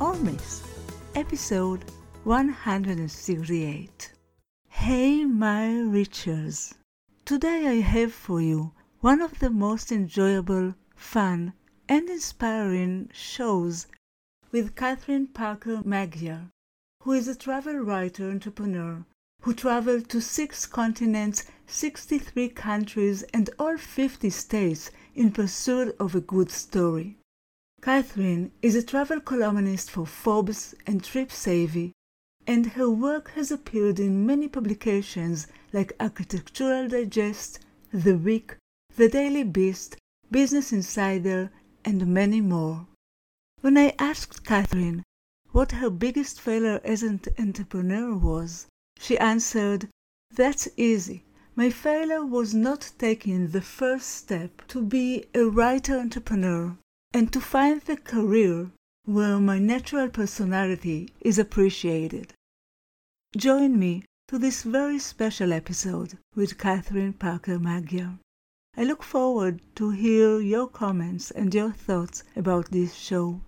or Miss, episode 168. Hey my reachers! Today I have for you one of the most enjoyable, fun, and inspiring shows with Catherine Parker Magyar, who is a travel writer entrepreneur who traveled to 6 continents, 63 countries, and all 50 states in pursuit of a good story. Catherine is a travel columnist for Forbes and Trip Savvy, and her work has appeared in many publications like Architectural Digest, The Week, The Daily Beast, Business Insider, and many more. When I asked Catherine what her biggest failure as an entrepreneur was, she answered, "That's easy. My failure was not taking the first step to be a writer entrepreneur and to find the career where my natural personality is appreciated." Join me to this very special episode with Catherine Parker Magyar. I look forward to hear your comments and your thoughts about this show.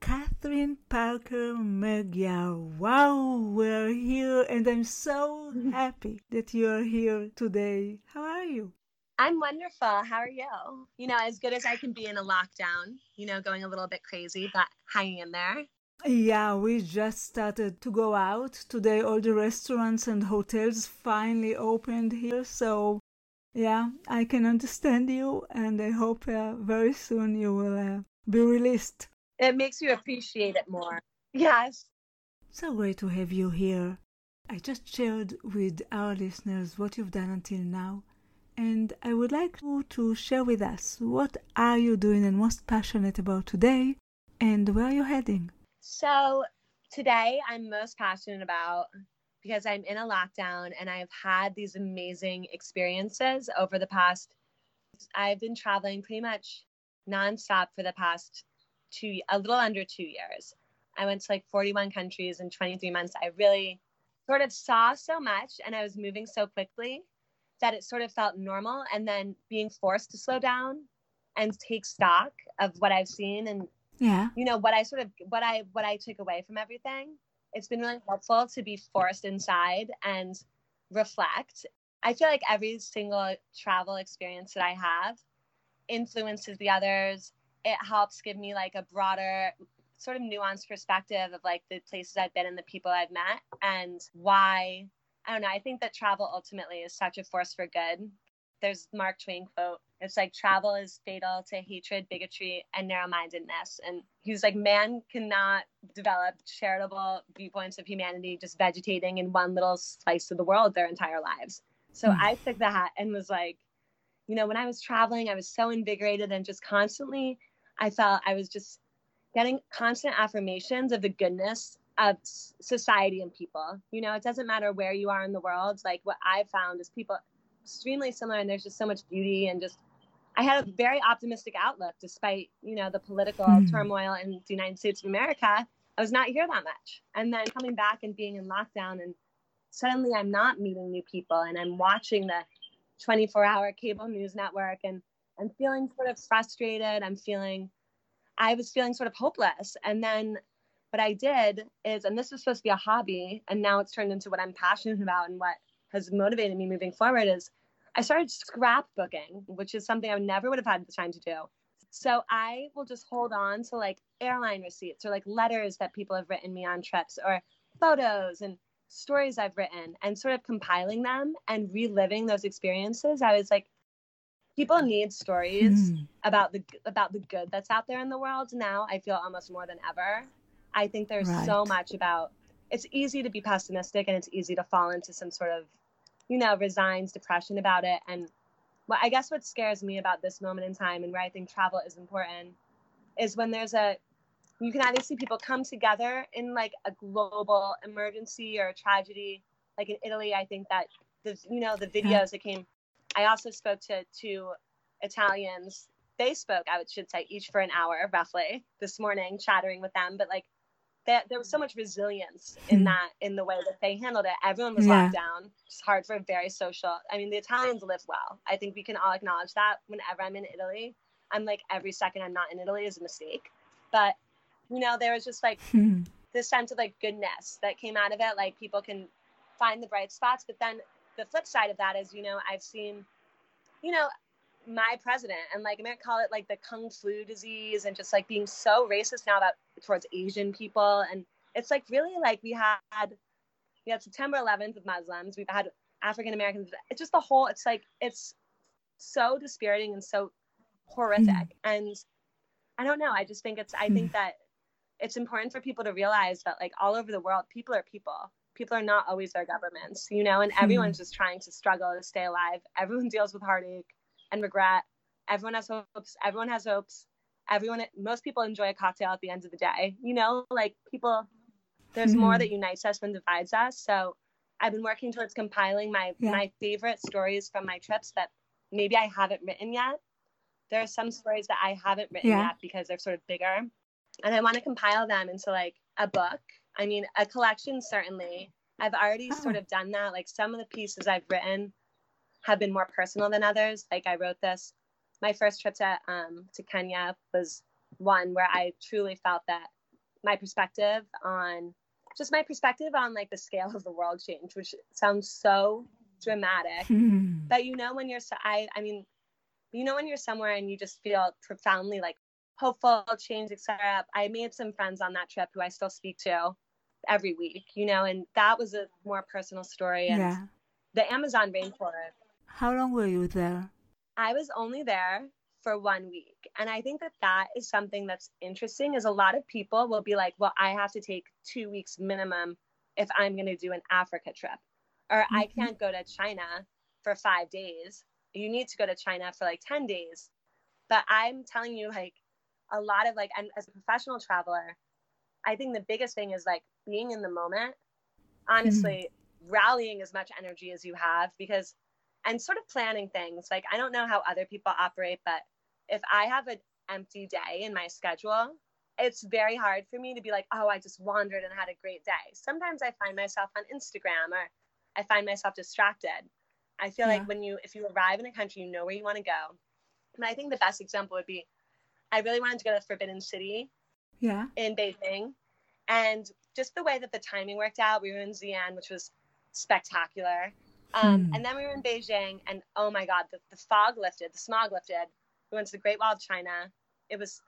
Catherine Parker Magyar. Wow, we're here and I'm so happy that you're here today. How are you? I'm wonderful. How are you? You know, as good as I can be in a lockdown, you know, going a little bit crazy, but hanging in there. Yeah, we just started to go out. Today, all the restaurants and hotels finally opened here. So, yeah, I can understand you. And I hope very soon you will be released. It makes you appreciate it more. Yes. So great to have you here. I just shared with our listeners what you've done until now. And I would like you to share with us, what are you doing and most passionate about today, and where are you heading? So today I'm most passionate about, because I'm in a lockdown and I've had these amazing experiences over the past, I've been traveling pretty much nonstop for the past a little under 2 years. I went to like 41 countries in 23 months. I really sort of saw so much and I was moving so quickly that it sort of felt normal, and then being forced to slow down and take stock of what I've seen and, you know, what I took away from everything. It's been really helpful to be forced inside and reflect. I feel like every single travel experience that I have influences the others. It helps give me like a broader sort of nuanced perspective of like the places I've been and the people I've met and why. I don't know. I think that travel ultimately is such a force for good. There's Mark Twain quote. It's like, travel is fatal to hatred, bigotry, and narrow-mindedness. And he's like, man cannot develop charitable viewpoints of humanity just vegetating in one little slice of the world their entire lives. So I took the hat and was like, you know, when I was traveling, I was so invigorated and just constantly, I felt I was just getting constant affirmations of the goodness of society and people. You know, it doesn't matter where you are in the world. Like, what I found is people extremely similar, and there's just so much beauty, and just I had a very optimistic outlook despite, you know, the political turmoil in the United States of America. I was not here that much. And then coming back and being in lockdown, and suddenly I'm not meeting new people, and I'm watching the 24-hour cable news network, and I'm feeling sort of frustrated. I was feeling sort of hopeless. And then what I did is, and this was supposed to be a hobby, and now it's turned into what I'm passionate about and what has motivated me moving forward, is I started scrapbooking, which is something I never would have had the time to do. So I will just hold on to like airline receipts or like letters that people have written me on trips or photos and stories I've written, and sort of compiling them and reliving those experiences. I was like, people need stories about the good that's out there in the world now. I feel almost more than ever. I think there's so much about, it's easy to be pessimistic and it's easy to fall into some sort of, you know, resigned depression about it. And well, I guess what scares me about this moment in time, and where I think travel is important, is when there's a you can either see people come together in like a global emergency or a tragedy, like in Italy. I think that the videos that came. I also spoke to two Italians. They spoke, I should say, each for an hour roughly this morning, chattering with them. But like, there was so much resilience in the way that they handled it. Everyone was locked down. It's hard for very social. I mean, the Italians live well. I think we can all acknowledge that. Whenever I'm in Italy, I'm like, every second I'm not in Italy is a mistake. But, there was just like this sense of like goodness that came out of it. Like people can find the bright spots. But then the flip side of that is, I've seen, my president and like, I might call it like the Kung Flu disease and just like being so racist now towards Asian people. And it's like, really, like we had September 11th with Muslims. We've had African-Americans. It's just it's so dispiriting and so horrific. And I don't know. I just think I think that it's important for people to realize that like all over the world, people are people. People are not always their governments, and everyone's just trying to struggle to stay alive. Everyone deals with heartache and regret. Everyone has hopes. Most people enjoy a cocktail at the end of the day, like people, there's more that unites us than divides us. So I've been working towards compiling my favorite stories from my trips that maybe I haven't written yet. There are some stories that I haven't written yet because they're sort of bigger, and I want to compile them into like a book. I mean, a collection, certainly. I've already sort of done that. Like some of the pieces I've written have been more personal than others. Like I wrote this, my first trip to Kenya was one where I truly felt that my perspective on like the scale of the world changed, which sounds so dramatic. But when you're somewhere and you just feel profoundly like hopeful, change, etc. I made some friends on that trip who I still speak to every week, and that was a more personal story. And the Amazon rainforest. How long were you there? I was only there for 1 week. And I think that is something that's interesting, is a lot of people will be like, well, I have to take 2 weeks minimum if I'm going to do an Africa trip, or I can't go to China for 5 days. You need to go to China for like 10 days. But I'm telling you, like a lot of like, and as a professional traveler, I think the biggest thing is like being in the moment, honestly, rallying as much energy as you have, because and sort of planning things. Like, I don't know how other people operate, but if I have an empty day in my schedule, it's very hard for me to be like, oh, I just wandered and had a great day. Sometimes I find myself on Instagram, or I find myself distracted. I feel like if you arrive in a country, you know where you want to go. And I think the best example would be, I really wanted to go to Forbidden City in Beijing. And just the way that the timing worked out, we were in Xi'an, which was spectacular. And then we were in Beijing, and oh my God, the fog lifted, the smog lifted. We went to the Great Wall of China. It was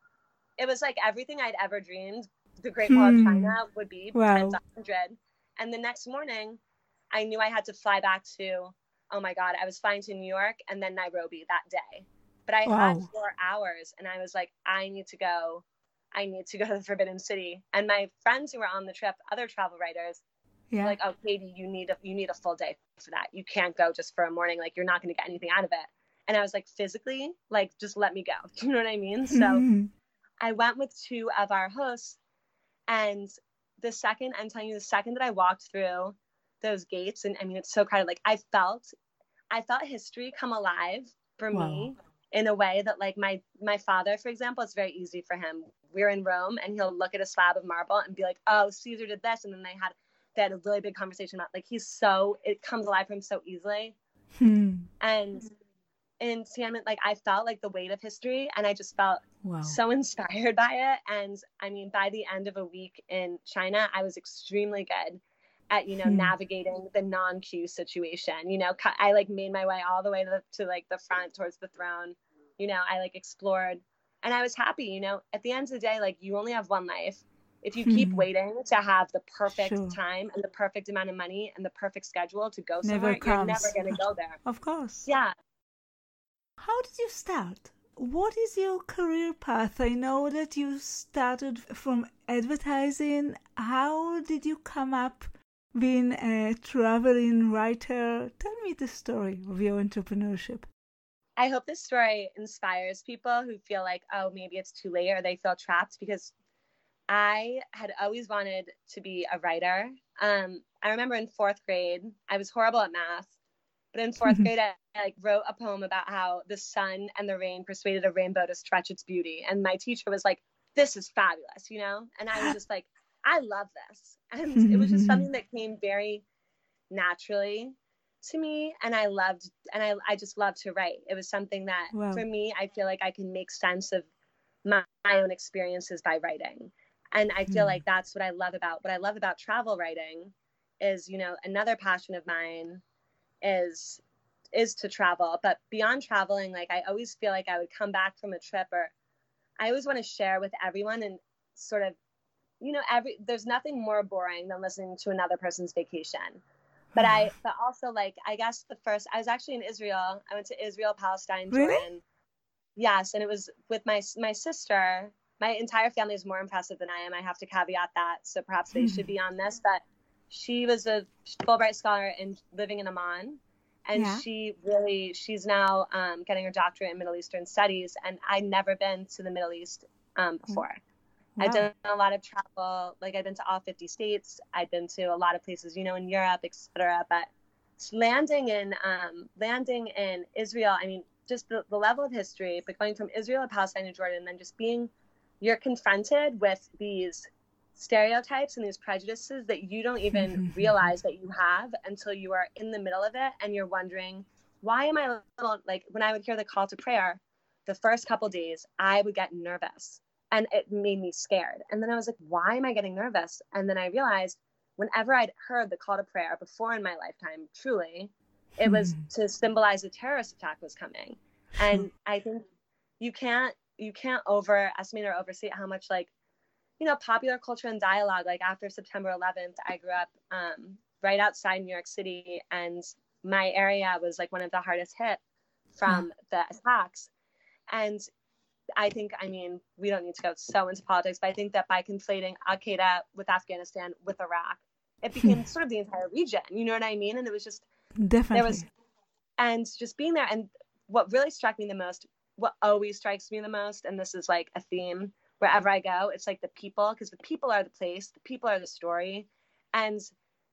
like everything I'd ever dreamed the Great Wall of China would be, times 100. And the next morning, I knew I had to fly back to, oh my God, I was flying to New York and then Nairobi that day. But I had 4 hours, and I was like, I need to go to the Forbidden City. And my friends who were on the trip, other travel writers, were like, oh, Katie, you need a full day for that. You can't go just for a morning. Like, you're not going to get anything out of it. And I was like, physically, like, just let me go. Do you know what I mean? So I went with two of our hosts. And the second that I walked through those gates, and I mean, it's so crowded. Like, I felt history come alive for me in a way that, like, my father, for example, it's very easy for him. We're in Rome, and he'll look at a slab of marble and be like, oh, Caesar did this. And then they had a really big conversation about, like, it comes alive for him so easily. And in Tiananmen, like, I felt like the weight of history, and I just felt so inspired by it. And I mean, by the end of a week in China, I was extremely good at, navigating the non-queue situation. I like made my way all the way to like the front towards the throne. I like explored, and I was happy. At the end of the day, like, you only have one life. If you keep waiting to have the perfect time and the perfect amount of money and the perfect schedule to go somewhere, you're never going to go there. Of course. Yeah. How did you start? What is your career path? I know that you started from advertising. How did you come up being a traveling writer? Tell me the story of your entrepreneurship. I hope this story inspires people who feel like, oh, maybe it's too late, or they feel trapped, because I had always wanted to be a writer. I remember in fourth grade, I was horrible at math, but in fourth grade, I wrote a poem about how the sun and the rain persuaded a rainbow to stretch its beauty. And my teacher was like, this is fabulous, you know? And I was just like, I love this. And it was just something that came very naturally to me. And I loved, and I just loved to write. It was something that for me, I feel like I can make sense of my own experiences by writing. And I feel like that's what I love about, travel writing is, you know, another passion of mine is to travel. But beyond traveling, like I always feel like I would come back from a trip, or I always want to share with everyone and sort of, you know, there's nothing more boring than listening to another person's vacation. But also like, I guess I was actually in Israel. I went to Israel, Palestine, Jordan. Really? Yes. And it was with my sister. My entire family is more impressive than I am. I have to caveat that. So perhaps they should be on this, but she was a Fulbright scholar and living in Amman. And she's now getting her doctorate in Middle Eastern studies. And I'd never been to the Middle East before. Wow. I've done a lot of travel. Like I've been to all 50 states. I've been to a lot of places, you know, in Europe, etc. But landing in Israel, I mean, just the level of history, but going from Israel to Palestine to Jordan, and then just you're confronted with these stereotypes and these prejudices that you don't even realize that you have until you are in the middle of it. And you're wondering, why am I like, when I would hear the call to prayer, the first couple days, I would get nervous and it made me scared. And then I was like, why am I getting nervous? And then I realized whenever I'd heard the call to prayer before in my lifetime, truly, it was to symbolize a terrorist attack was coming. And I think you can't overestimate or overstate how much, like, you know, popular culture and dialogue, like after September 11th, I grew up right outside New York City, and my area was like one of the hardest hit from the attacks. And I think, I mean, we don't need to go so into politics, but I think that by conflating Al-Qaeda with Afghanistan, with Iraq, it became sort of the entire region, you know what I mean? And it was just, and just being there. And what always strikes me the most, and this is like a theme wherever I go, it's like the people, because the people are the place, the people are the story. And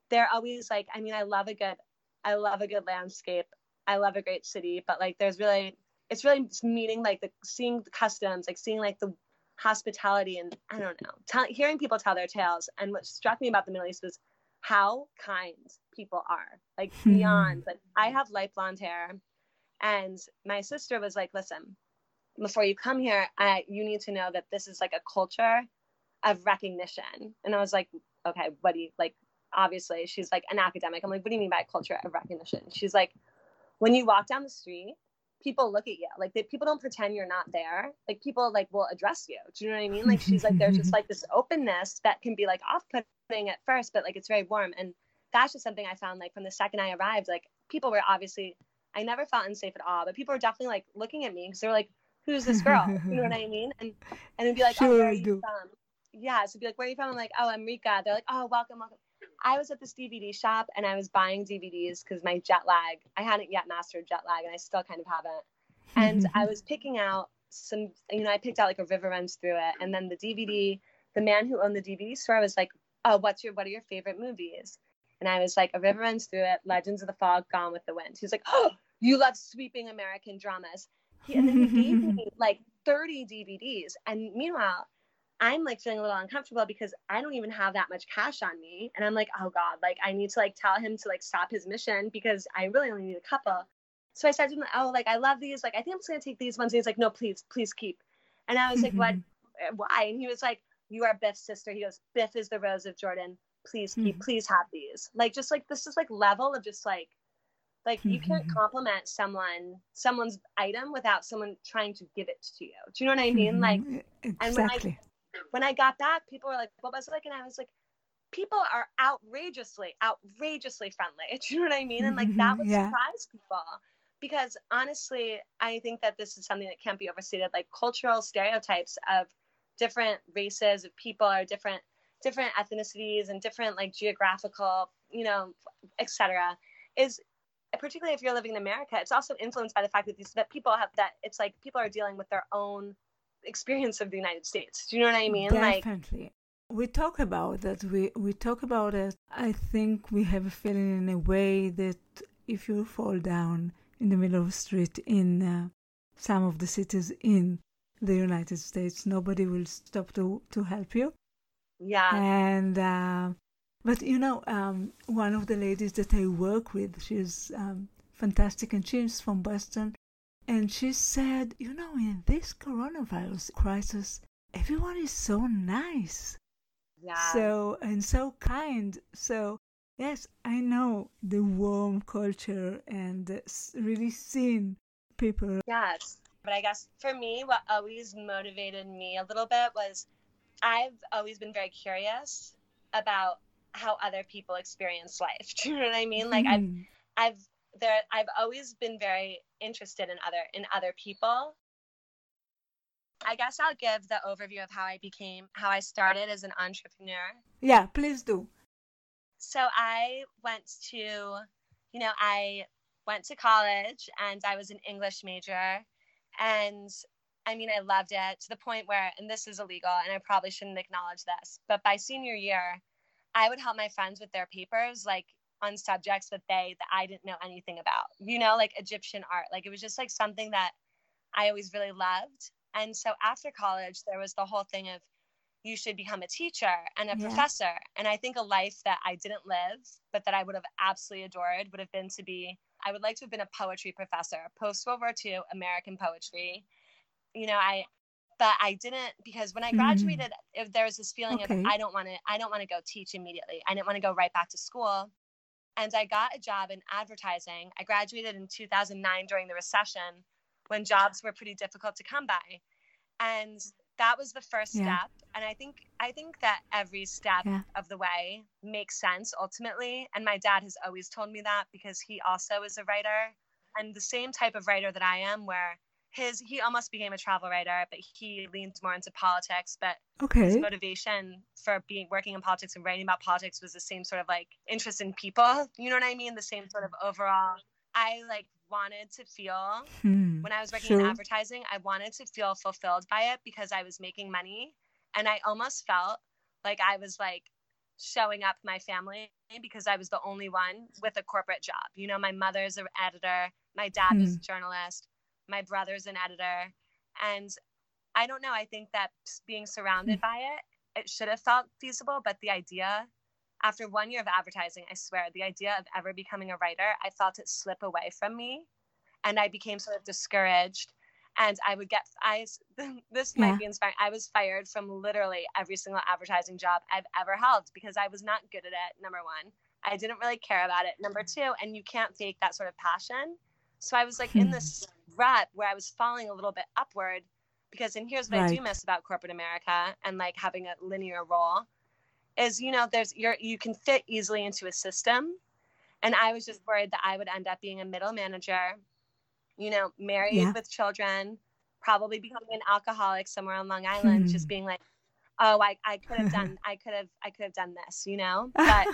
they're always like, I mean, I love a good landscape. I love a great city, but like, it's meeting, like seeing the customs, like seeing like the hospitality, and I don't know, hearing people tell their tales. And what struck me about the Middle East was how kind people are, like beyond, like I have light blonde hair. And my sister was like, listen, before you come here, you need to know that this is like a culture of recognition. And I was like, okay, what do you like? Obviously, she's like an academic. I'm like, what do you mean by culture of recognition? She's like, when you walk down the street, people look at you. Like people don't pretend you're not there. Like people like will address you. Do you know what I mean? Like she's like, there's just like this openness that can be like off-putting at first, but like it's very warm. And that's just something I found like from the second I arrived, like people were obviously, I never felt unsafe at all, but people were definitely like looking at me because they were like, who's this girl? You know what I mean? And it'd be like, oh, where are you from? Yeah, so it'd be like, where are you from? I'm like, oh, I'm Rika. They're like, oh, welcome, welcome. I was at this DVD shop and I was buying DVDs because my jet lag, I hadn't yet mastered jet lag, and I still kind of haven't. And I was picking out I picked out like a river runs through it. And then the man who owned the DVD store was like, oh, what are your favorite movies? And I was like, A River Runs Through It, Legends of the Fog, Gone with the Wind. He's like, oh, you love sweeping American dramas. And then he gave me like 30 DVDs. And meanwhile, I'm like feeling a little uncomfortable because I don't even have that much cash on me. And I'm like, oh God, like I need to like tell him to like stop his mission because I really only need a couple. So I said to him, oh, like I love these. Like I think I'm just going to take these ones. And he's like, no, please keep. And I was like, what? Why? And he was like, you are Biff's sister. He goes, Biff is the Rose of Jordan. Please keep, please have these. Like, just like this is like level of just like you can't compliment someone's item without someone trying to give it to you. Do you know what I mean? Like, exactly. And when I got back, people were like, "What was it like?" And I was like, "People are outrageously friendly." Do you know what I mean? And like that would surprise people because honestly, I think that this is something that can't be overstated. Like cultural stereotypes of different races of people are different ethnicities and different like geographical, you know, et cetera, is particularly if you're living in America, it's also influenced by the fact that people have that it's like people are dealing with their own experience of the United States. Do you know what I mean? Definitely. Like, We talk about that. We talk about it. I think we have a feeling in a way that if you fall down in the middle of the street in some of the cities in the United States, nobody will stop to help you. Yeah. And but you know, one of the ladies that I work with, she's fantastic, and she's from Boston, and she said, you know, in this coronavirus crisis, everyone is so nice. Yeah. So, and so kind. So, yes, I know the warm culture and really seeing people. Yes. But I guess for me, what always motivated me a little bit was I've always been very curious about how other people experience life. Do you know what I mean? Like I've always been very interested in other people. I guess I'll give the overview of how I started as an entrepreneur. Yeah, please do. So I went to college and I was an English major, and I mean, I loved it to the point where, and this is illegal and I probably shouldn't acknowledge this, but by senior year, I would help my friends with their papers, like on subjects that I didn't know anything about, you know, like Egyptian art. Like it was just like something that I always really loved. And so after college, there was the whole thing of you should become a teacher and a professor. And I think a life that I didn't live, but that I would have absolutely adored would have been I would like to have been a poetry professor, post-World War II American poetry. You know, but I didn't, because when I graduated, there was this feeling of, I don't want to go teach immediately. I didn't want to go right back to school. And I got a job in advertising. I graduated in 2009 during the recession, when jobs were pretty difficult to come by. And that was the first step. And I think that every step of the way makes sense ultimately. And my dad has always told me that, because he also is a writer and the same type of writer that I am, where he almost became a travel writer, but he leaned more into politics. But his motivation for working in politics and writing about politics was the same sort of like interest in people. You know what I mean? The same sort of overall. I like wanted to feel when I was working in advertising, I wanted to feel fulfilled by it because I was making money, and I almost felt like I was like showing up my family because I was the only one with a corporate job. You know, my mother's an editor, my dad was a journalist, my brother's an editor, and I don't know. I think that being surrounded by it should have felt feasible, but the idea. After 1 year of advertising, I swear, the idea of ever becoming a writer, I felt it slip away from me, and I became sort of discouraged, and this might be inspiring. I was fired from literally every single advertising job I've ever held because I was not good at it, number one. I didn't really care about it, number two, and you can't fake that sort of passion. So I was like in this rut where I was falling a little bit upward because, and here's what I do miss about corporate America and like having a linear role. Is, you know, you can fit easily into a system. And I was just worried that I would end up being a middle manager, you know, married with children, probably becoming an alcoholic somewhere on Long Island, just being like, oh, I could have done this, you know, but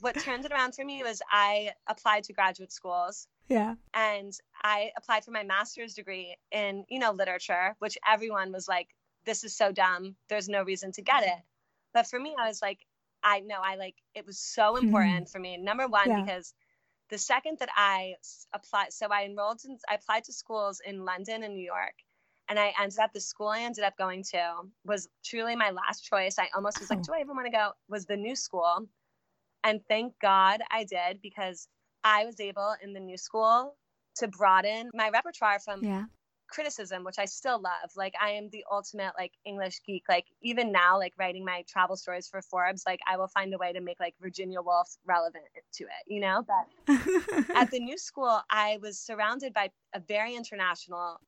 what turned it around for me was I applied to graduate schools. Yeah. And I applied for my master's degree in, you know, literature, which everyone was like, this is so dumb. There's no reason to get it. But for me, I was like, it was so important for me. Number one, because the second that I applied, so I applied to schools in London and New York, and the school I ended up going to was truly my last choice. I almost was like, do I even want to go? Was the new school. And thank God I did, because I was able in the new school to broaden my repertoire from criticism, which I still love. Like I am the ultimate like English geek. Like even now, like writing my travel stories for Forbes, like I will find a way to make like Virginia Woolf relevant to it, you know? But at the new school, I was surrounded by a very international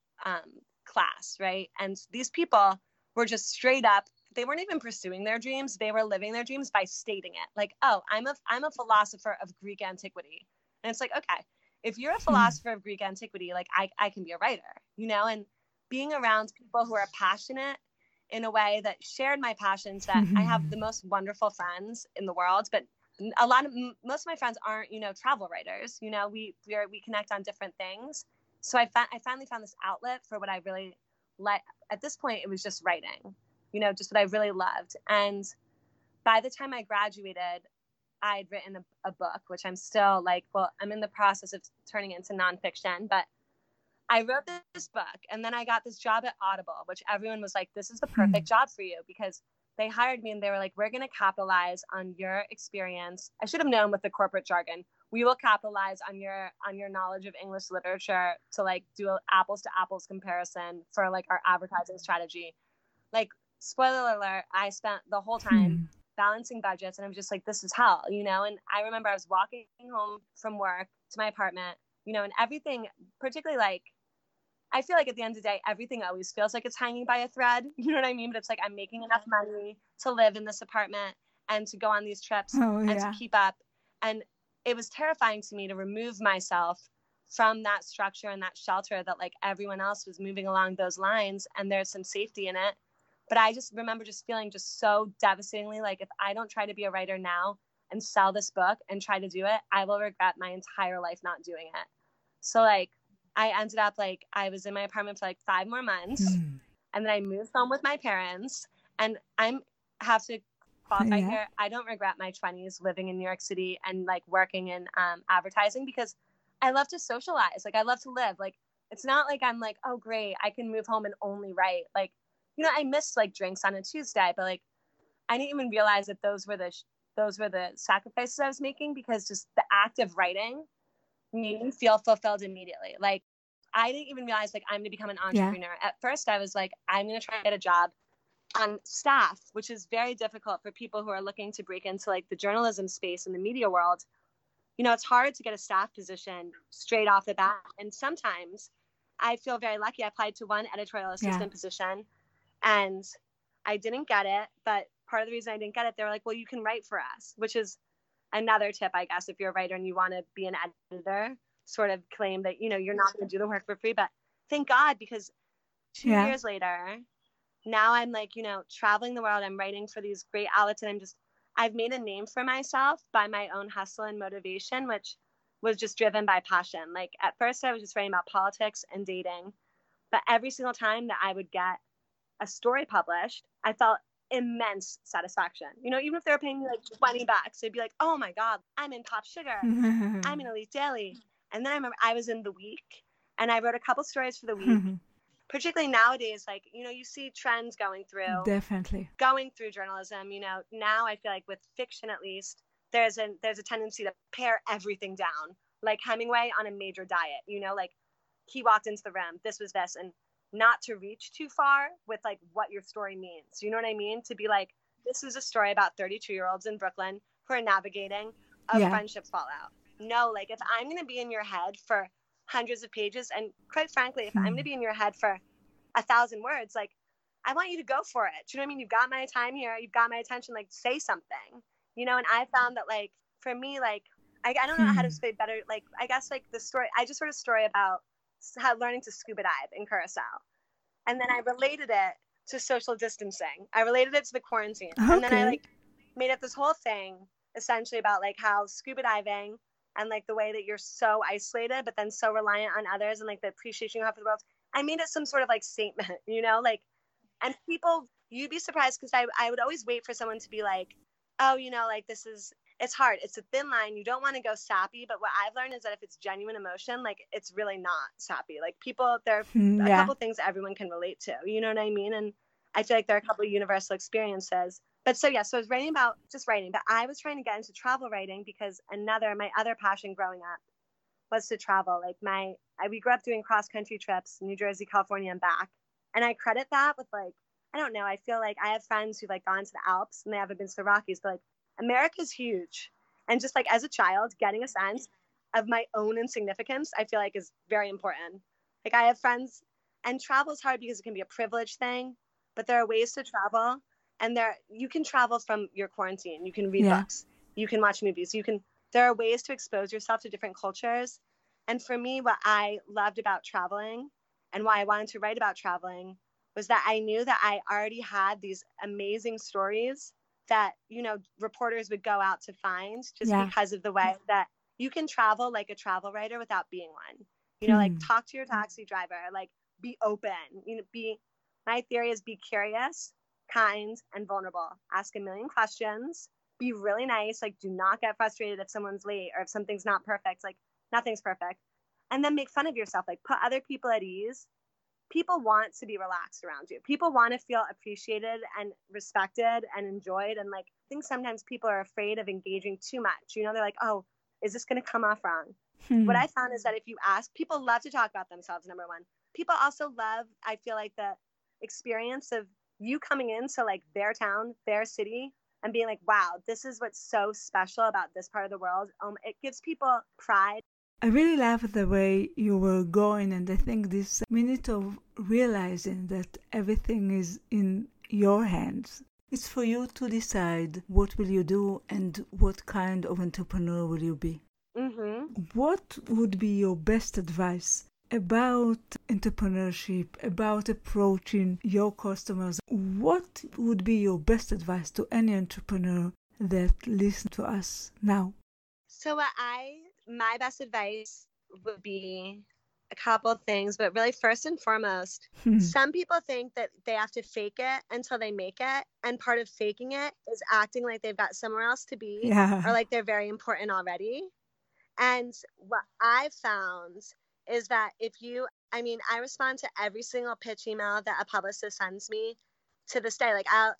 class, right? And these people were just straight up, they weren't even pursuing their dreams. They were living their dreams by stating it. Like, oh, I'm a philosopher of Greek antiquity. And it's like, okay, if you're a philosopher of Greek antiquity, like I can be a writer, you know, and being around people who are passionate in a way that shared my passions, that I have the most wonderful friends in the world, but most of my friends aren't, you know, travel writers, you know, we connect on different things. So I finally found this outlet for what I really like. At this point, it was just writing, you know, just what I really loved. And by the time I graduated, I'd written a book, which I'm still like, well, I'm in the process of turning it into nonfiction, but I wrote this book and then I got this job at Audible, which everyone was like, this is the perfect job for you, because they hired me and they were like, we're going to capitalize on your experience. I should have known with the corporate jargon. We will capitalize on your knowledge of English literature to like do an apples to apples comparison for like our advertising strategy. Like, spoiler alert, I spent the whole time balancing budgets and I'm just like, this is hell, you know? And I remember I was walking home from work to my apartment, you know, and everything, particularly like, I feel like at the end of the day, everything always feels like it's hanging by a thread. You know what I mean? But it's like, I'm making enough money to live in this apartment and to go on these trips and to keep up. And it was terrifying to me to remove myself from that structure and that shelter that like everyone else was moving along those lines. And there's some safety in it. But I just remember just feeling just so devastatingly, like if I don't try to be a writer now and sell this book and try to do it, I will regret my entire life not doing it. So like, I ended up like, I was in my apartment for like 5 more months and then I moved home with my parents, and I'm have to qualify here. I don't regret my 20s living in New York City and like working in advertising, because I love to socialize. Like I love to live. Like, it's not like I'm like, oh great, I can move home and only write. Like, you know, I missed like drinks on a Tuesday, but like, I didn't even realize that those were the sacrifices I was making, because just the act of writing made me feel fulfilled immediately. Like, I didn't even realize like I'm going to become an entrepreneur. At first I was like, I'm going to try to get a job on staff, which is very difficult for people who are looking to break into like the journalism space and the media world. You know, it's hard to get a staff position straight off the bat. And sometimes I feel very lucky. I applied to one editorial assistant position and I didn't get it. But part of the reason I didn't get it, they were like, well, you can write for us, which is another tip, I guess, if you're a writer and you want to be an editor, sort of claim that, you know, you're not going to do the work for free. But thank God, because 2 years later, now I'm like, you know, traveling the world, I'm writing for these great outlets, and I've made a name for myself by my own hustle and motivation, which was just driven by passion. Like at first I was just writing about politics and dating, but every single time that I would get a story published, I felt immense satisfaction. You know, even if they were paying me like $20, they'd be like, oh my God, I'm in Pop Sugar. I'm in Elite Daily. And then I remember I was in The Week and I wrote a couple stories for The Week. Particularly nowadays, like, you know, you see trends going through. Definitely. Going through journalism, you know, now I feel like with fiction, at least, there's a tendency to pare everything down. Like Hemingway on a major diet, you know, like he walked into the room, this was this, and not to reach too far with like what your story means. You know what I mean? To be like, this is a story about 32-year-olds in Brooklyn who are navigating a friendship fallout. No, like if I'm going to be in your head for hundreds of pages, and quite frankly, if I'm going to be in your head for 1,000 words, like I want you to go for it. Do you know what I mean? You've got my time here. You've got my attention. Like say something, you know? And I found that like, for me, like, I don't know how to say better. Like, I guess like the story, I just wrote a story about how learning to scuba dive in Curacao. And then I related it to social distancing. I related it to the quarantine. Okay. And then I like made up this whole thing essentially about like how scuba diving and like the way that you're so isolated, but then so reliant on others, and like the appreciation you have for the world. I made it some sort of like statement, you know, like, and people, you'd be surprised, because I would always wait for someone to be like, oh, you know, like this is, it's hard. It's a thin line. You don't want to go sappy. But what I've learned is that if it's genuine emotion, like it's really not sappy. Like people, there are a couple things everyone can relate to. You know what I mean? And I feel like there are a couple of universal experiences. But so, yeah, so I was writing about just writing. But I was trying to get into travel writing, because my other passion growing up was to travel. Like we grew up doing cross-country trips, New Jersey, California, and back. And I credit that with like, I don't know. I feel like I have friends who've like gone to the Alps and they haven't been to the Rockies, but like, America's huge. And just like as a child, getting a sense of my own insignificance, I feel like is very important. Like I have friends, and travel is hard because it can be a privilege thing, but there are ways to travel, and you can travel from your quarantine. You can read books, you can watch movies, there are ways to expose yourself to different cultures. And for me, what I loved about traveling and why I wanted to write about traveling was that I knew that I already had these amazing stories that, you know, reporters would go out to find, just because of the way that you can travel like a travel writer without being one. You know, like talk to your taxi driver, like be open, you know, my theory is be curious, kind, and vulnerable. Ask a million questions. Be really nice. Like, do not get frustrated if someone's late or if something's not perfect. Like, nothing's perfect. And then make fun of yourself. Like, put other people at ease. People want to be relaxed around you. People want to feel appreciated and respected and enjoyed. And like, I think sometimes people are afraid of engaging too much. You know, they're like, oh, is this going to come off wrong? What I found is that if you ask, people love to talk about themselves, number one. People also love, I feel like, the experience of you coming into like their town, their city, and being like, wow, this is what's so special about this part of the world. It gives people pride. I really love the way you were going, and I think this minute of realizing that everything is in your hands. It's for you to decide what will you do and what kind of entrepreneur will you be. Mm-hmm. What would be your best advice about entrepreneurship, about approaching your customers? What would be your best advice to any entrepreneur that listens to us now? So my best advice would be a couple of things, but really first and foremost, some people think that they have to fake it until they make it. And part of faking it is acting like they've got somewhere else to be or like they're very important already. And what I've found is that I respond to every single pitch email that a publicist sends me to this day. Like, I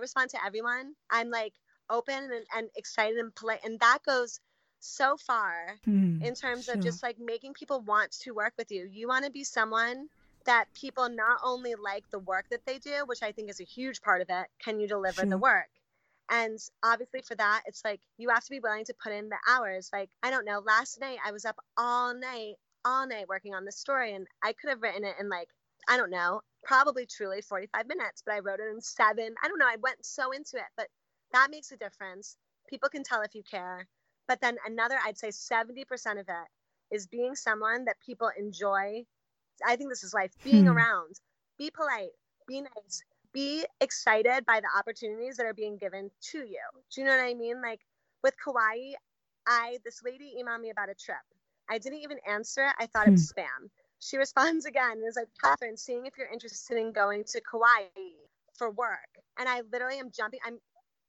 respond to everyone. I'm like open and excited and polite. And that goes so far in terms of just like making people want to work with you. You want to be someone that people not only like the work that they do, which I think is a huge part of it. Can you deliver the work? And obviously for that, it's like, you have to be willing to put in the hours. Like, I don't know, last night I was up all night working on this story, and I could have written it in like, I don't know, probably truly 45 minutes, but I wrote it in 7. I don't know. I went so into it, but that makes a difference. People can tell if you care. But then another, I'd say 70% of it is being someone that people enjoy. I think this is life. Being around, be polite, be nice, be excited by the opportunities that are being given to you. Do you know what I mean? Like with Kauai, this lady emailed me about a trip. I didn't even answer it. I thought it was spam. She responds again and is like, Catherine, seeing if you're interested in going to Kauai for work. And I literally am jumping.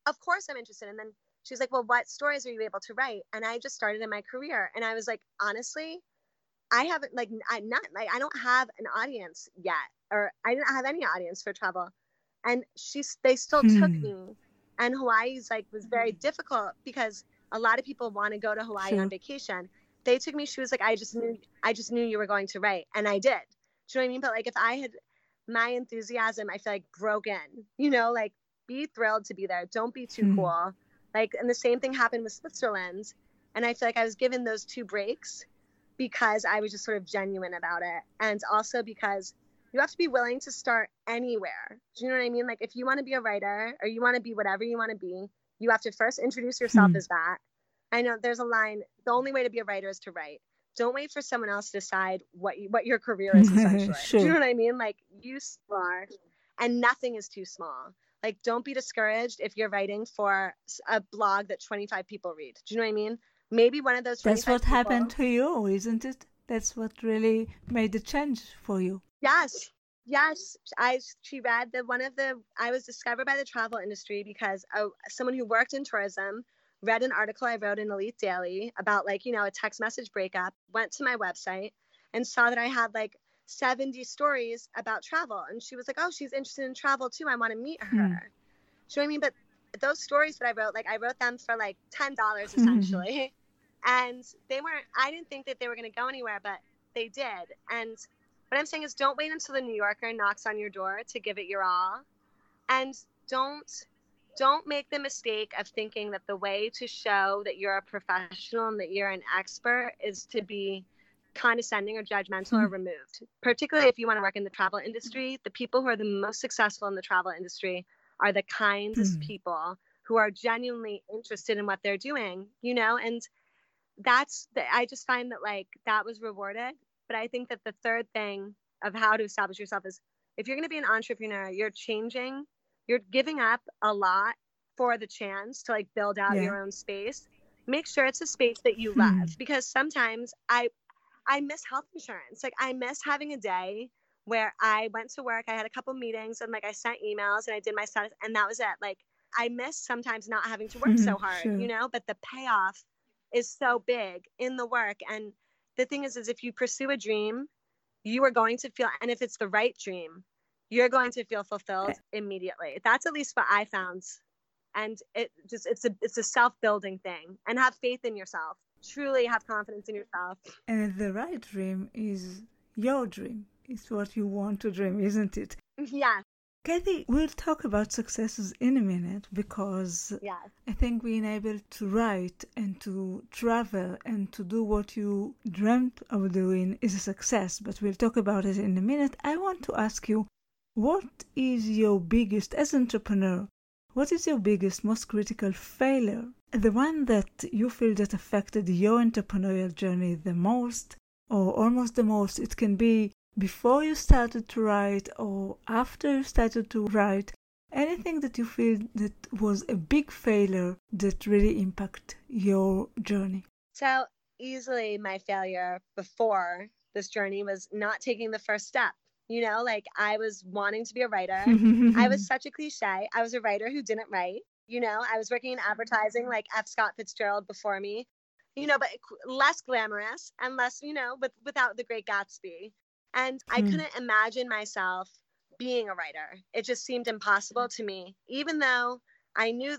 Of course I'm interested. And then she's like, well, what stories are you able to write? And I just started in my career. And I was like, honestly, I don't have an audience yet, or I didn't have any audience for travel. And they still took me. And Hawaii's was very difficult because a lot of people want to go to Hawaii on vacation. They took me. She was like, I just knew you were going to write. And I did. Do you know what I mean? But like, if I had my enthusiasm, I feel like broke in, be thrilled to be there. Don't be too cool. And the same thing happened with Switzerland. And I feel like I was given those 2 breaks because I was just sort of genuine about it. And also because you have to be willing to start anywhere. Do you know what I mean? Like, if you want to be a writer or you want to be whatever you want to be, you have to first introduce yourself as that. I know there's a line, the only way to be a writer is to write. Don't wait for someone else to decide what your career is essentially. Do you know what I mean? Like, you are, and nothing is too small. Like, don't be discouraged if you're writing for a blog that 25 people read. Do you know what I mean? Maybe one of those 25 That's what people happened to you, isn't it? That's what really made the change for you. Yes. Yes. She read that I was discovered by the travel industry because someone who worked in tourism read an article I wrote in Elite Daily about a text message breakup, went to my website and saw that I had 70 stories about travel. And she was like, oh, she's interested in travel too. I want to meet her. Do you know what I mean? But those stories that I wrote, I wrote them for $10 essentially. And I didn't think that they were going to go anywhere, but they did. And what I'm saying is, don't wait until the New Yorker knocks on your door to give it your all. And don't make the mistake of thinking that the way to show that you're a professional and that you're an expert is to be condescending or judgmental or removed. Particularly if you want to work in the travel industry, the people who are the most successful in the travel industry are the kindest people who are genuinely interested in what they're doing, and I just find that that was rewarded. But I think that the third thing of how to establish yourself is, if you're going to be an entrepreneur, you're giving up a lot for the chance to build out your own space. Make sure it's a space that you love, because sometimes I miss health insurance. I miss having a day where I went to work, I had a couple meetings, and like I sent emails and I did my status, and that was it. Like I miss sometimes not having to work so hard, sure. you know, but the payoff is so big in the work. And the thing is if you pursue a dream, you are going to feel, and if it's the right dream, you're going to feel fulfilled immediately. That's at least what I found. And it just, it's a self-building thing, and have faith in yourself. Truly have confidence in yourself. And the right dream is your dream. It's what you want to dream, isn't it? Yeah. Kathy, we'll talk about successes in a minute, because I think being able to write and to travel and to do what you dreamt of doing is a success, but we'll talk about it in a minute. I want to ask you, what is your biggest, as an entrepreneur, what is your biggest, most critical failure? The one that you feel that affected your entrepreneurial journey the most, or almost the most. It can be before you started to write or after you started to write, anything that you feel that was a big failure that really impacted your journey. So easily my failure before this journey was not taking the first step. You know, like I was wanting to be a writer. I was such a cliche. I was a writer who didn't write. You know, I was working in advertising like F. Scott Fitzgerald before me, you know, but less glamorous and less, you know, without the Great Gatsby. And I couldn't imagine myself being a writer. It just seemed impossible to me, even though I knew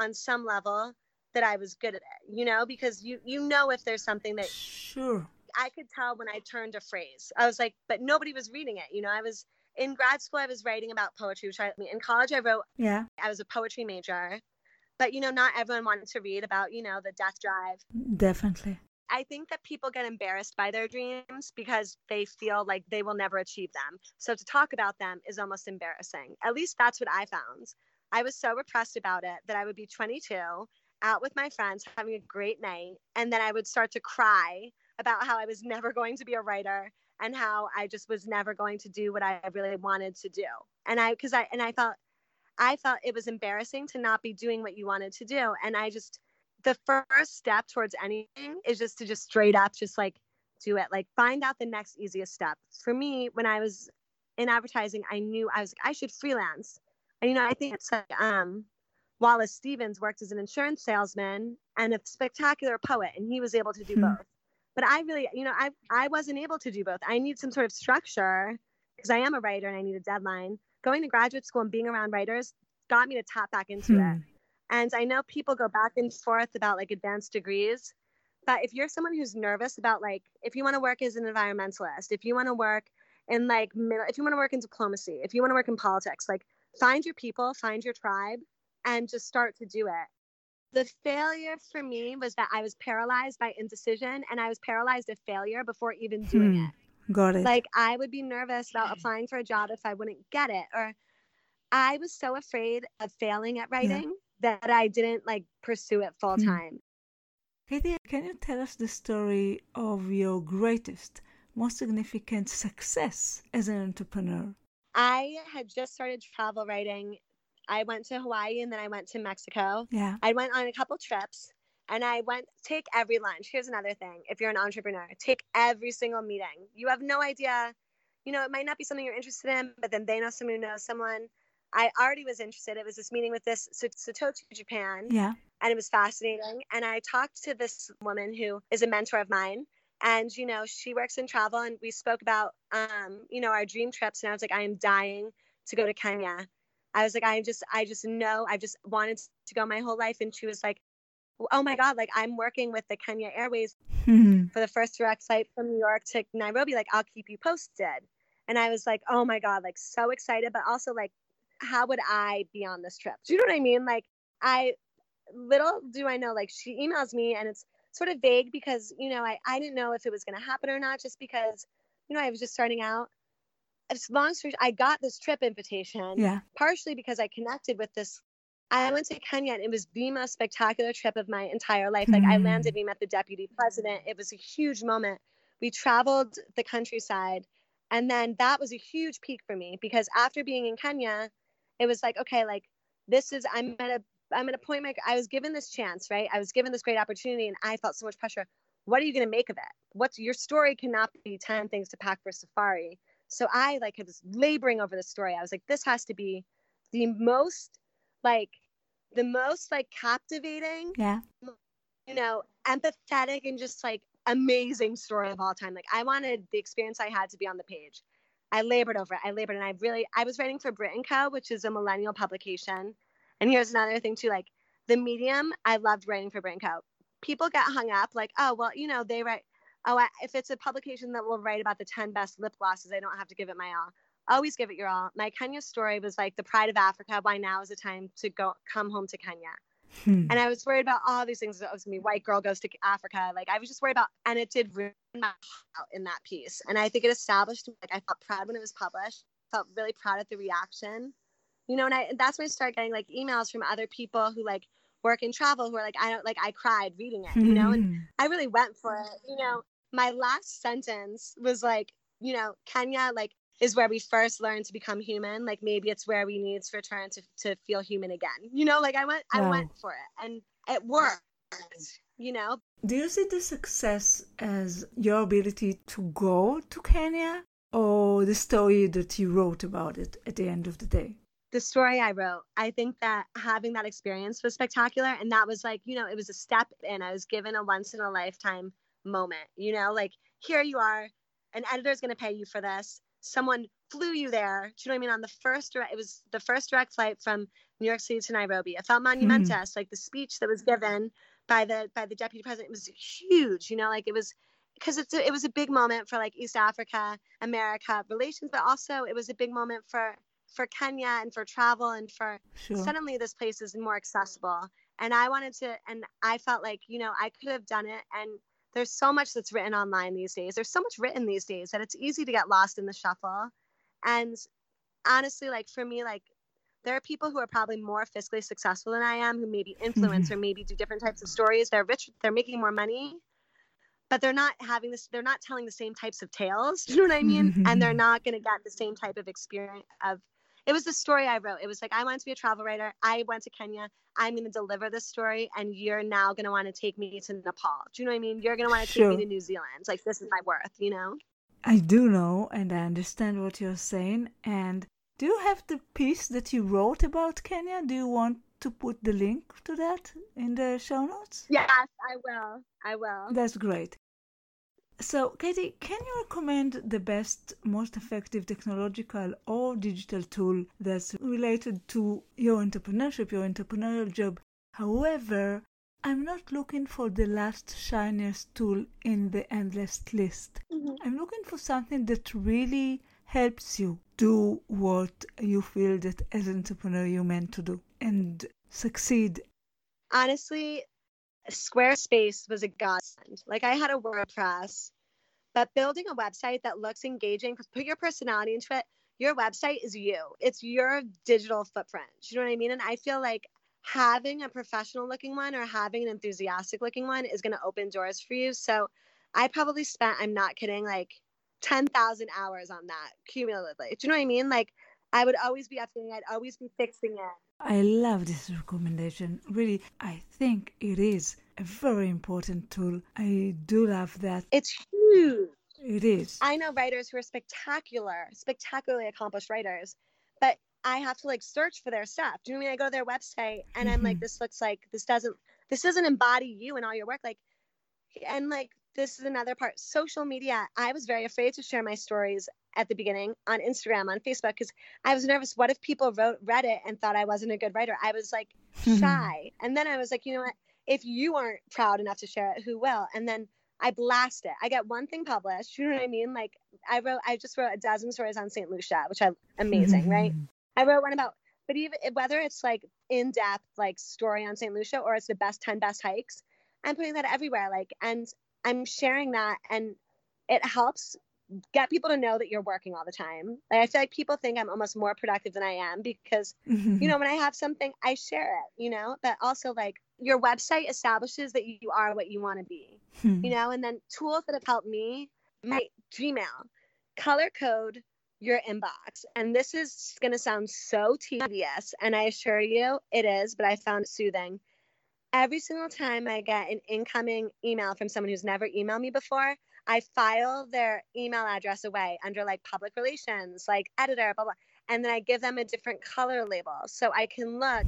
on some level that I was good at it, you know, because you know if there's something that sure. I could tell when I turned a phrase. I was like, but nobody was reading it. You know, I was in grad school, I was writing about poetry, which in college I wrote, I was a poetry major, but you know, not everyone wanted to read about, you know, the death drive. Definitely. I think that people get embarrassed by their dreams because they feel like they will never achieve them. So to talk about them is almost embarrassing. At least that's what I found. I was so repressed about it that I would be 22, out with my friends, having a great night. And then I would start to cry about how I was never going to be a writer and how I just was never going to do what I really wanted to do. And I felt it was embarrassing to not be doing what you wanted to do. And the first step towards anything is just to straight up, just like do it, like find out the next easiest step. For me, when I was in advertising, I knew I was like, I should freelance. And, you know, I think it's like, Wallace Stevens worked as an insurance salesman and a spectacular poet, and he was able to do both. But I really, you know, I wasn't able to do both. I need some sort of structure because I am a writer and I need a deadline. Going to graduate school and being around writers got me to tap back into it. And I know people go back and forth about like advanced degrees, but if you're someone who's nervous about like, if you want to work as an environmentalist, if you want to work in if you want to work in diplomacy, if you want to work in politics, like find your people, find your tribe, and just start to do it. The failure for me was that I was paralyzed by indecision, and I was paralyzed of failure before even doing it. Got it. Like I would be nervous about applying for a job if I wouldn't get it, or I was so afraid of failing at writing. That I didn't pursue it full time. Katie, can you tell us the story of your greatest, most significant success as an entrepreneur? I had just started travel writing. I went to Hawaii and then I went to Mexico. Yeah. I went on a couple trips and I went, take every lunch. Here's another thing. If you're an entrepreneur, take every single meeting. You have no idea. You know, it might not be something you're interested in, but then they know someone who knows someone. I already was interested. It was this meeting with this Satoshi Japan. Yeah. And it was fascinating. And I talked to this woman who is a mentor of mine. And, you know, she works in travel. And we spoke about, you know, our dream trips. And I was like, I am dying to go to Kenya. I was like, I just know, I've just wanted to go my whole life. And she was like, oh my God, like I'm working with the Kenya Airways for the first direct flight from New York to Nairobi. Like, I'll keep you posted. And I was like, oh my God, like so excited. But also like, how would I be on this trip? Do you know what I mean? Like little do I know, like she emails me and it's sort of vague because, you know, I didn't know if it was going to happen or not, just because, you know, I was just starting out. As long as I got this trip invitation, partially because I connected with this. I went to Kenya and it was the most spectacular trip of my entire life. Like I landed, we met the deputy president. It was a huge moment. We traveled the countryside. And then that was a huge peak for me because after being in Kenya, it was like, okay, like this is, I'm at a point, I was given this chance, right? I was given this great opportunity and I felt so much pressure. What are you going to make of it? What's your story cannot be 10 things to pack for safari. So I like was laboring over the story. I was like, this has to be the most captivating, empathetic and just like amazing story of all time. Like I wanted the experience I had to be on the page. I labored over it. And I was writing for Britain Co., which is a millennial publication. And here's another thing too, like the medium, I loved writing for Britain Co. People get hung up like, they write, if it's a publication that will write about the 10 best lip glosses, I don't have to give it my all. Always give it your all. My Kenya story was like the pride of Africa. Why now is the time to come home to Kenya? And I was worried about all these things. It was me, white girl goes to Africa. Like I was just worried about, and it did ruin my heart in that piece. And I think it established, like I felt proud when it was published. I felt really proud at the reaction, and that's when I started getting like emails from other people who like work and travel who are like, I cried reading it, and I really went for it. My last sentence was like, Kenya, like, is where we first learn to become human. Like maybe it's where we need to return to feel human again. I went for it and it worked, Do you see the success as your ability to go to Kenya or the story that you wrote about it at the end of the day? The story I wrote, I think that having that experience was spectacular. And that was like, it was a step in. I was given a once in a lifetime moment, like here you are, an editor's going to pay you for this. Someone flew you there. Do you know what I mean? It was the first direct flight from New York City to Nairobi. It felt monumentous. Like the speech that was given by the deputy president was huge. It was because it was a big moment for like East Africa, America relations, but also it was a big moment for Kenya and for travel and for suddenly this place is more accessible. And I wanted to, and I felt like I could have done it. And there's so much that's written online these days. There's so much written these days that it's easy to get lost in the shuffle. And honestly, like for me, like there are people who are probably more fiscally successful than I am, who maybe influence or maybe do different types of stories. They're rich, they're making more money, but they're not telling the same types of tales. You know what I mean? And they're not going to get the same type of experience of, it was the story I wrote. It was like, I wanted to be a travel writer. I went to Kenya. I'm going to deliver this story. And you're now going to want to take me to Nepal. Do you know what I mean? You're going to want to take me to New Zealand. Like, this is my worth, I do know, and I understand what you're saying. And do you have the piece that you wrote about Kenya? Do you want to put the link to that in the show notes? Yes, I will. That's great. So, Katie, can you recommend the best, most effective technological or digital tool that's related to your entrepreneurship, your entrepreneurial job? However, I'm not looking for the last shiniest tool in the endless list. I'm looking for something that really helps you do what you feel that as an entrepreneur you're meant to do and succeed. Honestly, Squarespace was a godsend. Like I had a WordPress, but building a website that looks engaging, put your personality into it. Your website is you. It's your digital footprint. You know what I mean? And I feel like having a professional looking one or having an enthusiastic looking one is going to open doors for you. So I probably spent, I'm not kidding, like 10,000 hours on that cumulatively. Do you know what I mean? Like I would always be updating. I'd always be fixing it. I love this recommendation. Really, I think it is a very important tool. I do love that. It's huge. It is. I know writers who are spectacularly accomplished writers, but I have to like search for their stuff. Do you know what I mean? I go to their website and I'm like, this looks like, this doesn't embody you and all your work. Like, and like, this is another part. Social media. I was very afraid to share my stories at the beginning on Instagram, on Facebook, because I was nervous. What if people read it and thought I wasn't a good writer? I was like shy. And then I was like, you know what? If you aren't proud enough to share it, who will? And then I blast it. I got one thing published. You know what I mean? Like I just wrote 12 stories on St. Lucia, which I amazing, right? I wrote one about, but even whether it's like in-depth, like story on St. Lucia, or it's the 10 best hikes, I'm putting that everywhere. Like, and I'm sharing that, and it helps get people to know that you're working all the time. Like I feel like people think I'm almost more productive than I am because, when I have something, I share it, but also like your website establishes that you are what you want to be, and then tools that have helped me, my Gmail, color code your inbox. And this is going to sound so tedious, and I assure you it is, but I found it soothing. Every single time I get an incoming email from someone who's never emailed me before, I file their email address away under like public relations, like editor, blah, blah. And then I give them a different color label so I can look,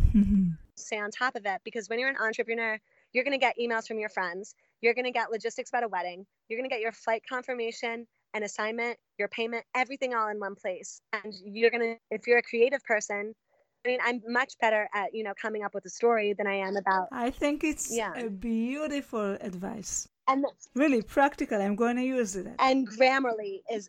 stay on top of it. Because when you're an entrepreneur, you're going to get emails from your friends. You're going to get logistics about a wedding. You're going to get your flight confirmation, an assignment, your payment, everything all in one place. And you're going to, if you're a creative person, I mean, I'm much better at, you know, coming up with a story than I am about. I think it's a beautiful advice. And really practical. I'm going to use it. And Grammarly is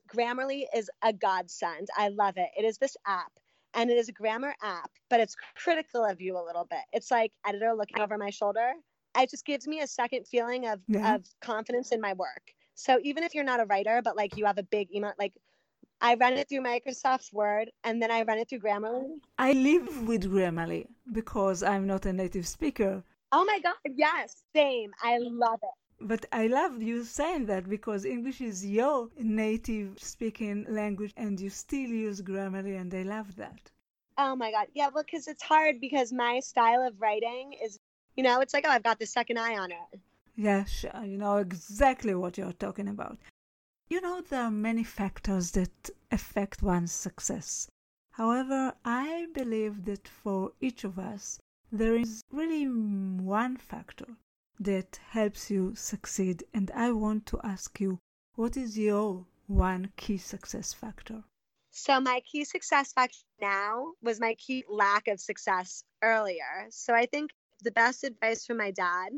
a godsend. I love it. It is this app, and it is a grammar app, but it's critical of you a little bit. It's like editor looking over my shoulder. It just gives me a second feeling of confidence in my work. So even if you're not a writer, but like you have a big email, like I run it through Microsoft Word, and then I run it through Grammarly. I live with Grammarly because I'm not a native speaker. Oh my God. Yes. Same. I love it. But I love you saying that because English is your native speaking language and you still use Grammarly, and I love that. Oh my God. Yeah, well, because it's hard because my style of writing is, you know, it's like, oh, I've got the second eye on it. Yeah, sure. You know exactly what you're talking about. You know, there are many factors that affect one's success. However, I believe that for each of us, there is really one factor that helps you succeed. And I want to ask you, what is your one key success factor? So my key success factor now was my key lack of success earlier. So I think the best advice from my dad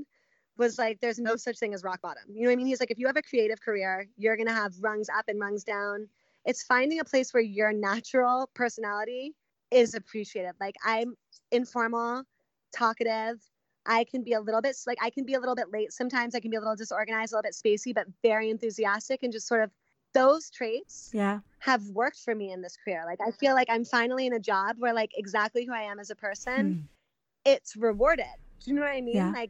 was like, there's no such thing as rock bottom. You know what I mean? He's like, if you have a creative career, you're going to have rungs up and rungs down. It's finding a place where your natural personality is appreciated. Like I'm informal, talkative, I can be a little bit late sometimes. I can be a little disorganized, a little bit spacey, but very enthusiastic, and just sort of those traits have worked for me in this career. Like I feel like I'm finally in a job where like exactly who I am as a person, it's rewarded. Do you know what I mean? Yeah. Like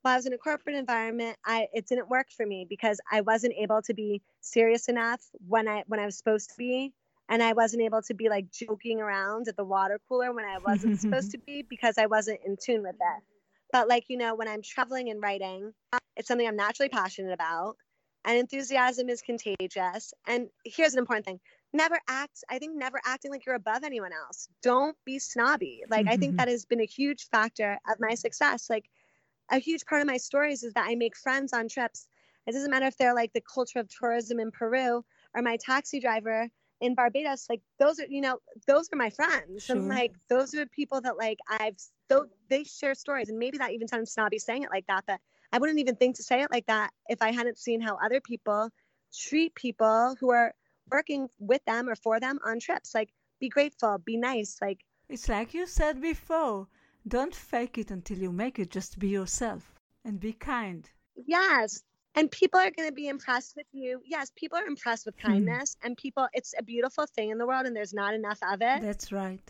while I was in a corporate environment, it didn't work for me because I wasn't able to be serious enough when I was supposed to be. And I wasn't able to be like joking around at the water cooler when I wasn't supposed to be because I wasn't in tune with it. But like, you know, when I'm traveling and writing, it's something I'm naturally passionate about, and enthusiasm is contagious. And here's an important thing. Never acting like you're above anyone else. Don't be snobby. Like, I think that has been a huge factor of my success. Like a huge part of my stories is that I make friends on trips. It doesn't matter if they're like the culture of tourism in Peru or my taxi driver in Barbados. Like those are my friends. Sure. And like, those are people that like they share stories, and maybe that even sounds snobby saying it like that, but I wouldn't even think to say it like that if I hadn't seen how other people treat people who are working with them or for them on trips. Like, be grateful, be nice. Like, it's like you said before, don't fake it until you make it. Just be yourself and be kind. Yes. And people are going to be impressed with you. Yes, people are impressed with kindness. And it's a beautiful thing in the world, and there's not enough of it. That's right.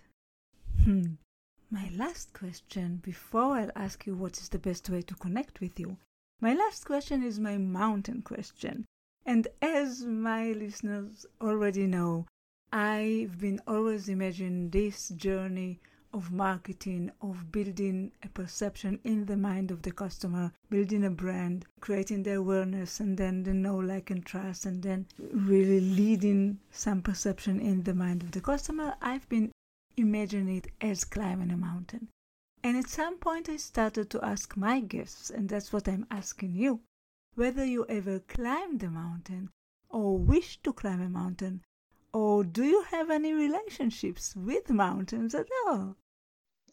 My last question, before I'll ask you what is the best way to connect with you, my last question is my mountain question. And as my listeners already know, I've been always imagining this journey of marketing, of building a perception in the mind of the customer, building a brand, creating the awareness, and then the know, like, and trust, and then really leading some perception in the mind of the customer. I've been imagining it as climbing a mountain. And at some point I started to ask my guests, and that's what I'm asking you, whether you ever climbed a mountain or wish to climb a mountain, or do you have any relationships with mountains at all?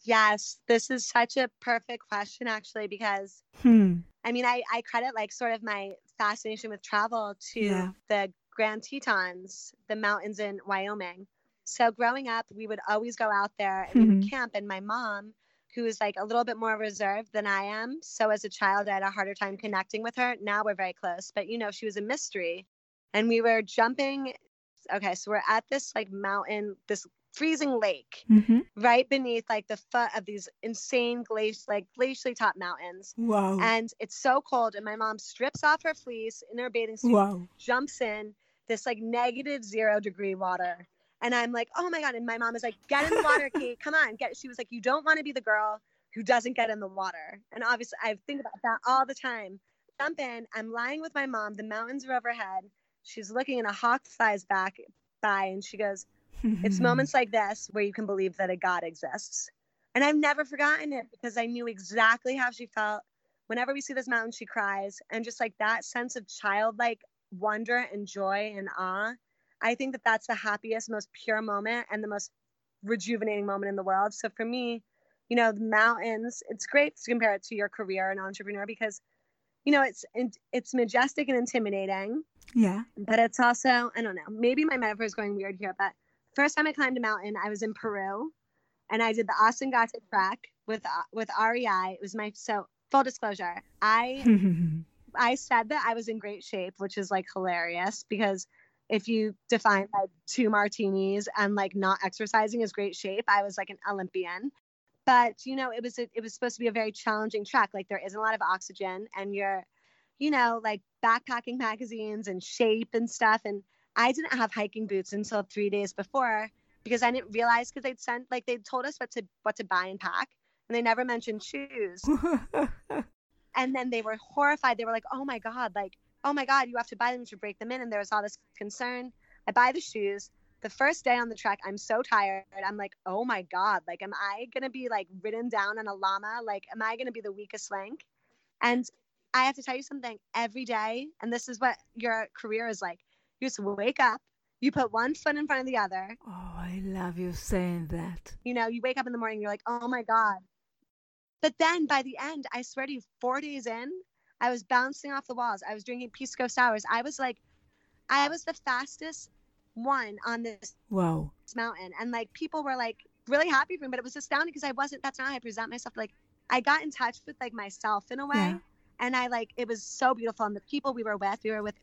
Yes, this is such a perfect question, actually, because I mean, I credit like sort of my fascination with travel to the Grand Tetons, the mountains in Wyoming. So growing up, we would always go out there and we would camp. And my mom, who is like a little bit more reserved than I am, so as a child, I had a harder time connecting with her. Now we're very close, but you know, she was a mystery. And we were jumping. Okay, so we're at this like mountain, this freezing lake right beneath like the foot of these insane glacially topped mountains. Wow. And it's so cold. And my mom strips off her fleece in her bathing suit, jumps in this like -0 degree water. And I'm like, oh my God. And my mom is like, get in the water, Kate. Come on. She was like, you don't want to be the girl who doesn't get in the water. And obviously I think about that all the time. jump in. I'm lying with my mom. The mountains are overhead. She's looking in a hawk flies back by, and she goes, it's moments like this where you can believe that a God exists. And I've never forgotten it because I knew exactly how she felt. Whenever we see this mountain, she cries. And just like that sense of childlike wonder and joy and awe, I think that that's the happiest, most pure moment and the most rejuvenating moment in the world. So for me, you know, the mountains, it's great to compare it to your career and entrepreneur because, you know, it's majestic and intimidating. Yeah. But it's also, I don't know, maybe my metaphor is going weird here, but first time I climbed a mountain, I was in Peru and I did the Ausangate trek with REI. It was so full disclosure, I said that I was in great shape, which is like hilarious because if you define like 2 martinis and like not exercising as great shape, I was like an Olympian. But, you know, it was supposed to be a very challenging trek. Like there isn't a lot of oxygen and you're, you know, like backpacking magazines and shape and stuff. And I didn't have hiking boots until 3 days before because I didn't realize because they'd told us what to buy and pack. And they never mentioned shoes. And then they were horrified. They were like, oh, my God, you have to buy them to break them in. And there was all this concern. I buy the shoes. The first day on the trek, I'm so tired. I'm like, oh, my God, like, am I going to be like ridden down on a llama? Like, am I going to be the weakest link? And I have to tell you something every day. And this is what your career is like. You just wake up. You put one foot in front of the other. Oh, I love you saying that. You know, you wake up in the morning. You're like, oh, my God. But then by the end, I swear to you, 4 days in, I was bouncing off the walls. I was drinking pisco sours. I was the fastest one on this mountain. And like people were like really happy for me, but it was astounding because that's not how I present myself. Like I got in touch with like myself in a way. Yeah. And it was so beautiful. And the people we were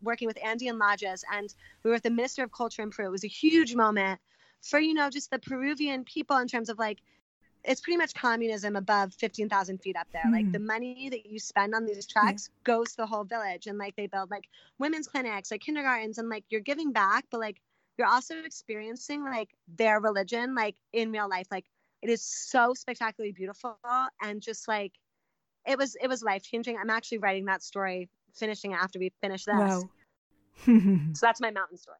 working with Andean Lodges and we were with the Minister of Culture in Peru. It was a huge moment for, you know, just the Peruvian people in terms of like, it's pretty much communism above 15,000 feet up there. Mm. Like the money that you spend on these treks goes to the whole village. And like, they build like women's clinics, like kindergartens, and like, you're giving back, but like, you're also experiencing like their religion, like in real life. Like it is so spectacularly beautiful. And just like, it was life changing. I'm actually writing that story, finishing it after we finish this. Wow. So that's my mountain story.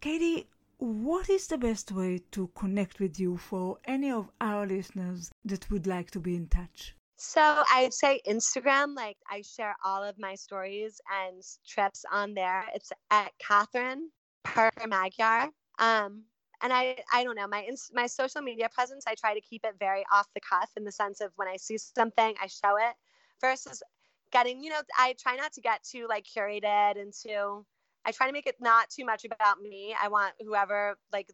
Katie, what is the best way to connect with you for any of our listeners that would like to be in touch? So I'd say Instagram, like I share all of my stories and trips on there. It's at Catherine Parker Magyar. And I don't know, my social media presence, I try to keep it very off the cuff in the sense of when I see something, I show it versus getting, you know, I try not to get too like curated and too, I try to make it not too much about me. I want whoever, like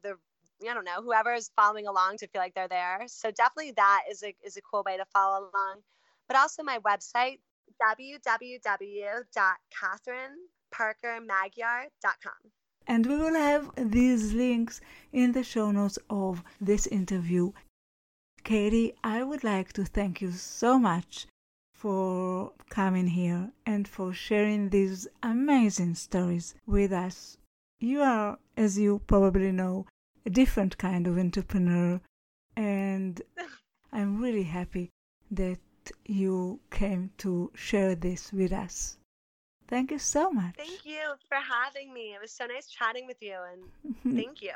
whoever is following along to feel like they're there. So definitely that is a cool way to follow along. But also my website, www.catherineparkermagyar.com. And we will have these links in the show notes of this interview. Katie, I would like to thank you so much for coming here and for sharing these amazing stories with us. You are, as you probably know, a different kind of entrepreneur, and I'm really happy that you came to share this with us. Thank you so much. Thank you for having me. It was so nice chatting with you, and thank you.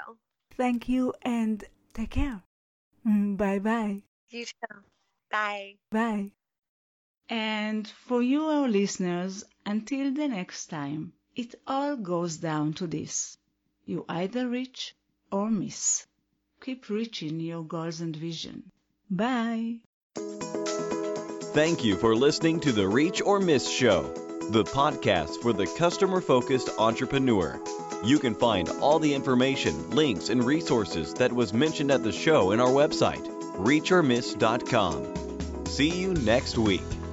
Thank you, and take care. Bye-bye. You too. Bye. Bye. And for you, our listeners, until the next time, it all goes down to this. You either reach or miss. Keep reaching your goals and vision. Bye. Thank you for listening to the Reach or Miss show, the podcast for the customer-focused entrepreneur. You can find all the information, links, and resources that was mentioned at the show in our website, reachormiss.com. See you next week.